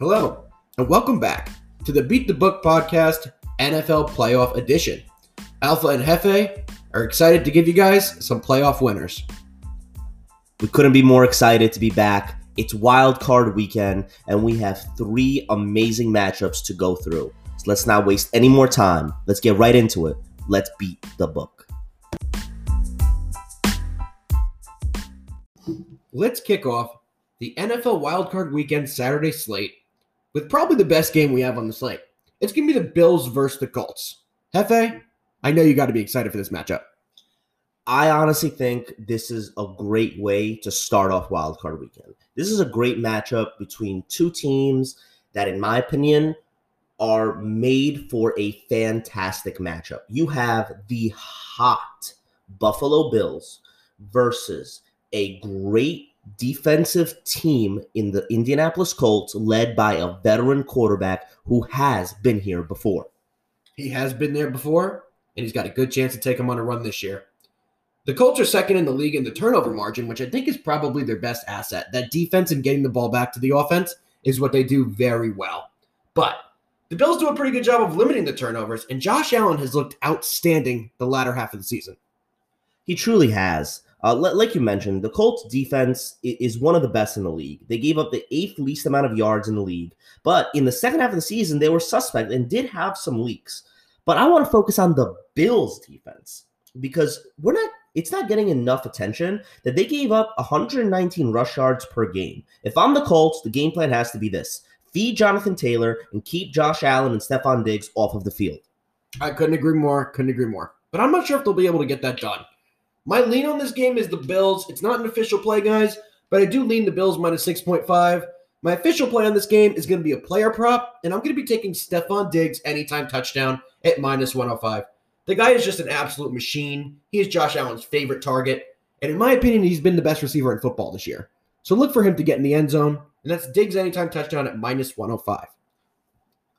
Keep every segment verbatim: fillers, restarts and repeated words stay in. Hello, and welcome back to the Beat the Book Podcast N F L Playoff Edition. Alpha and Hefe are excited to give you guys some playoff winners. We couldn't be more excited to be back. It's wild card weekend, and we have three amazing matchups to go through. So let's not waste any more time. Let's get right into it. Let's beat the book. Let's kick off the N F L Wildcard Weekend Saturday slate with probably the best game we have on the slate. It's going to be the Bills versus the Colts. Hefe, I know you got to be excited for this matchup. I honestly think this is a great way to start off Wildcard Weekend. This is a great matchup between two teams that, in my opinion, are made for a fantastic matchup. You have the hot Buffalo Bills versus a great defensive team in the Indianapolis Colts led by a veteran quarterback who has been here before. He has been there before, and he's got a good chance to take him on a run this year. The Colts are second in the league in the turnover margin, which I think is probably their best asset. That defense and getting the ball back to the offense is what they do very well. But the Bills do a pretty good job of limiting the turnovers, and Josh Allen has looked outstanding the latter half of the season. He truly has. Uh, like you mentioned, the Colts defense is one of the best in the league. They gave up the eighth least amount of yards in the league, but in the second half of the season, they were suspect and did have some leaks. But I want to focus on the Bills defense because we're not, it's not getting enough attention that they gave up one hundred nineteen rush yards per game. If I'm the Colts, the game plan has to be this: feed Jonathan Taylor and keep Josh Allen and Stefon Diggs off of the field. I couldn't agree more. Couldn't agree more. But I'm not sure if they'll be able to get that done. My lean on this game is the Bills. It's not an official play, guys, but I do lean the Bills minus six point five. My official play on this game is going to be a player prop, and I'm going to be taking Stefon Diggs anytime touchdown at minus one oh five. The guy is just an absolute machine. He is Josh Allen's favorite target, and in my opinion, he's been the best receiver in football this year. So look for him to get in the end zone, and that's Diggs anytime touchdown at minus one oh five.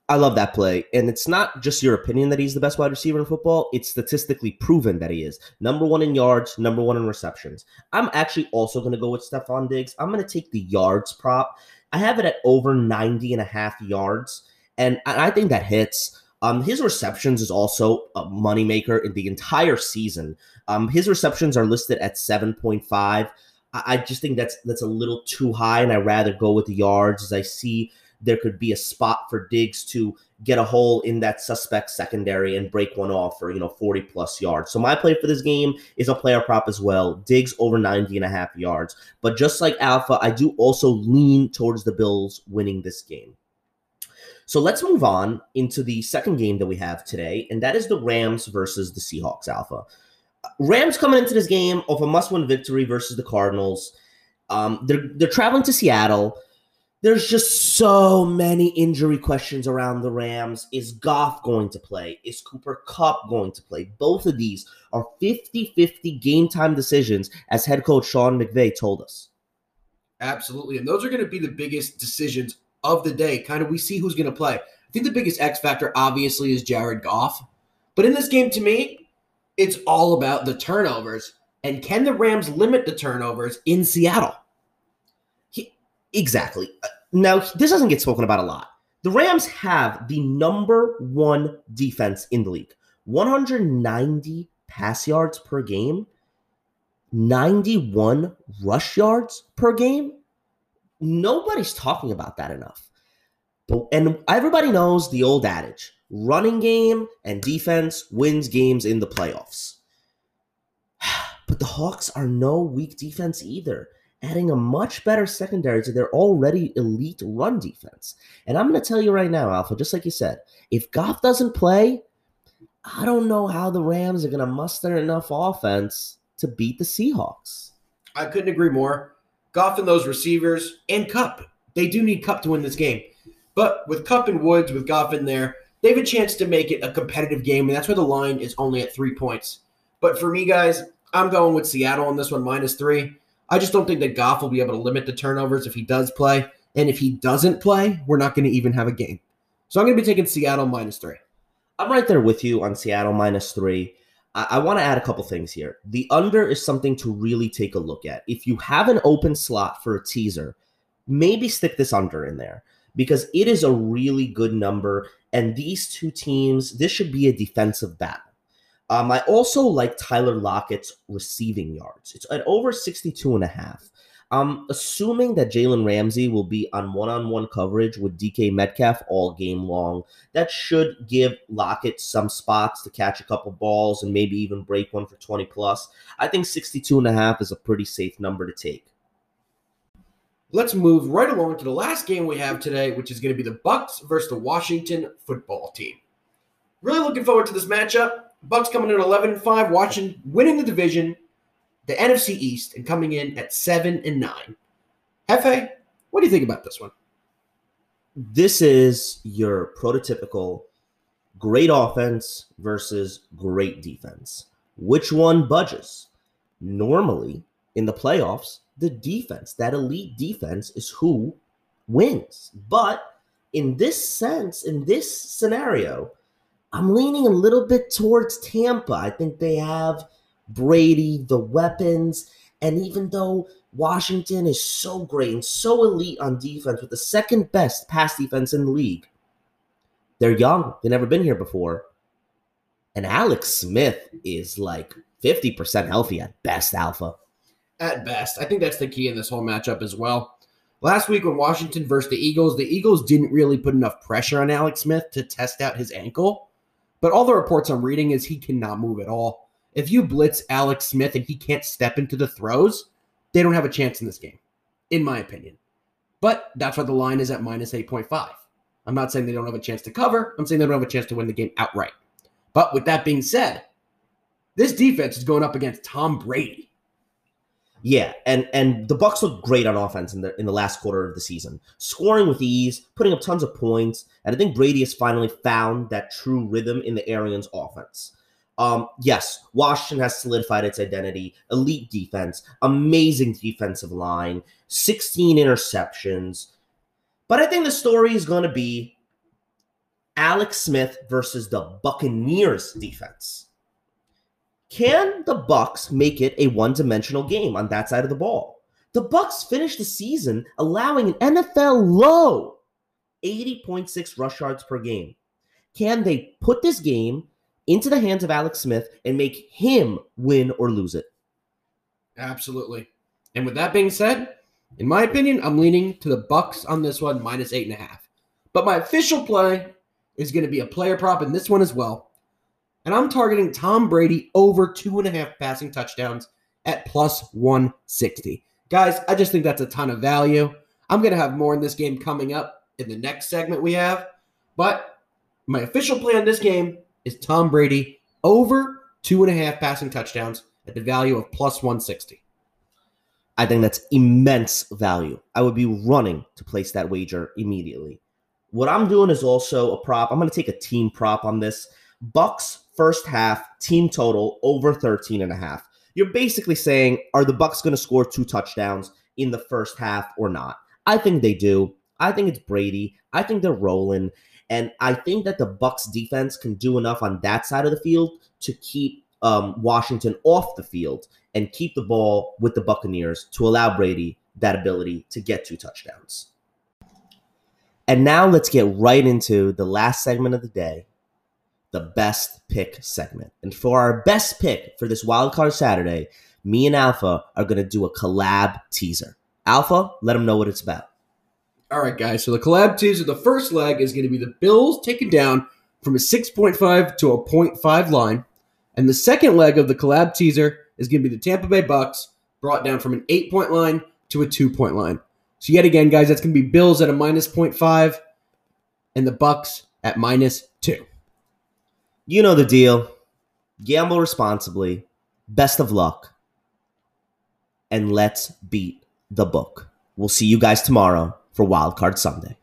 I love that play, and it's not just your opinion that he's the best wide receiver in football. It's statistically proven that he is. Number one in yards, number one in receptions. I'm actually also going to go with Stephon Diggs. I'm going to take the yards prop. I have it at over ninety and a half yards, and I think that hits. Um, his receptions is also a moneymaker in the entire season. Um, his receptions are listed at seven point five. I just think that's that's a little too high, and I'd rather go with the yards as I see there could be a spot for Diggs to get a hole in that suspect secondary and break one off for, you know, forty plus yards. So my play for this game is a player prop as well. Diggs over ninety and a half yards. But just like Alpha, I do also lean towards the Bills winning this game. So let's move on into the second game that we have today, and that is the Rams versus the Seahawks, Alpha. Rams coming into this game of a must-win victory versus the Cardinals. Um, they're, they're traveling to Seattle. There's just so many injury questions around the Rams. Is Goff going to play? Is Cooper Kupp going to play? Both of these are fifty-fifty game-time decisions, as head coach Sean McVay told us. Absolutely, and those are going to be the biggest decisions of the day. Kind of we see who's going to play. I think the biggest X factor, obviously, is Jared Goff. But in this game, to me, it's all about the turnovers. And can the Rams limit the turnovers in Seattle? He, exactly. Now, this doesn't get spoken about a lot. The Rams have the number one defense in the league. one hundred ninety pass yards per game, ninety-one rush yards per game. Nobody's talking about that enough. But, and everybody knows the old adage, running game and defense wins games in the playoffs. But the Hawks are no weak defense either, adding a much better secondary to their already elite run defense. And I'm going to tell you right now, Alpha, just like you said, if Goff doesn't play, I don't know how the Rams are going to muster enough offense to beat the Seahawks. I couldn't agree more. Goff and those receivers, and Kupp. They do need Kupp to win this game. But with Kupp and Woods, with Goff in there, they have a chance to make it a competitive game, and that's where the line is only at three points. But for me, guys, I'm going with Seattle on this one, minus three. I just don't think that Goff will be able to limit the turnovers if he does play. And if he doesn't play, we're not going to even have a game. So I'm going to be taking Seattle minus three. I'm right there with you on Seattle minus three. I want to add a couple things here. The under is something to really take a look at. If you have an open slot for a teaser, maybe stick this under in there. because it is a really good number. And these two teams, this should be a defensive battle. Um, I also like Tyler Lockett's receiving yards. It's at over sixty-two and a half. Um, assuming that Jalen Ramsey will be on one-on-one coverage with D K Metcalf all game long, that should give Lockett some spots to catch a couple balls and maybe even break one for twenty plus. I think sixty-two and a half is a pretty safe number to take. Let's move right along to the last game we have today, which is going to be the Bucks versus the Washington football team. Really looking forward to this matchup. Bucks coming in at eleven and five, watching winning the division, the N F C East, and coming in at seven and nine. Hefe, what do you think about this one? This is your prototypical great offense versus great defense. Which one budges? Normally, in the playoffs, the defense, that elite defense, is who wins. But in this sense, in this scenario, I'm leaning a little bit towards Tampa. I think they have Brady, the weapons, and even though Washington is so great and so elite on defense with the second best pass defense in the league, they're young. They've never been here before. And Alex Smith is like fifty percent healthy at best, Alpha. At best. I think that's the key in this whole matchup as well. Last week when Washington versus the Eagles, the Eagles didn't really put enough pressure on Alex Smith to test out his ankle. But all the reports I'm reading is he cannot move at all. If you blitz Alex Smith and he can't step into the throws, they don't have a chance in this game, in my opinion. But that's why the line is at minus eight point five. I'm not saying they don't have a chance to cover. I'm saying they don't have a chance to win the game outright. But with that being said, this defense is going up against Tom Brady. Yeah, and and the Bucs looked great on offense in the in the last quarter of the season, scoring with ease, putting up tons of points, and I think Brady has finally found that true rhythm in the Arians' offense. Um, yes, Washington has solidified its identity, elite defense, amazing defensive line, sixteen interceptions. But I think the story is going to be Alex Smith versus the Buccaneers defense. Can the Bucs make it a one-dimensional game on that side of the ball? The Bucs finished the season allowing an N F L low eighty point six rush yards per game. Can they put this game into the hands of Alex Smith and make him win or lose it? Absolutely. And with that being said, in my opinion, I'm leaning to the Bucs on this one, minus eight and a half. But my official play is going to be a player prop in this one as well. And I'm targeting Tom Brady over two and a half passing touchdowns at plus one sixty. Guys, I just think that's a ton of value. I'm going to have more in this game coming up in the next segment we have. But my official play on this game is Tom Brady over two and a half passing touchdowns at the value of plus one sixty. I think that's immense value. I would be running to place that wager immediately. What I'm doing is also a prop. I'm going to take a team prop on this. Bucks first half, team total over thirteen and a half. You're basically saying, are the Bucks going to score two touchdowns in the first half or not? I think they do. I think it's Brady. I think they're rolling. And I think that the Bucs defense can do enough on that side of the field to keep um, Washington off the field and keep the ball with the Buccaneers to allow Brady that ability to get two touchdowns. And now let's get right into the last segment of the day, the best pick segment. And for our best pick for this Wildcard Saturday, me and Alpha are going to do a collab teaser. Alpha, let them know what it's about. All right, guys, so the collab teaser, the first leg is going to be the Bills taken down from a six point five to a point five line. And the second leg of the collab teaser is going to be the Tampa Bay Bucks brought down from an eight point line to a two point line. So yet again, guys, that's going to be Bills at a minus point five and the Bucks at minus two. You know the deal. Gamble responsibly. Best of luck. And let's beat the book. We'll see you guys tomorrow for Wildcard Sunday.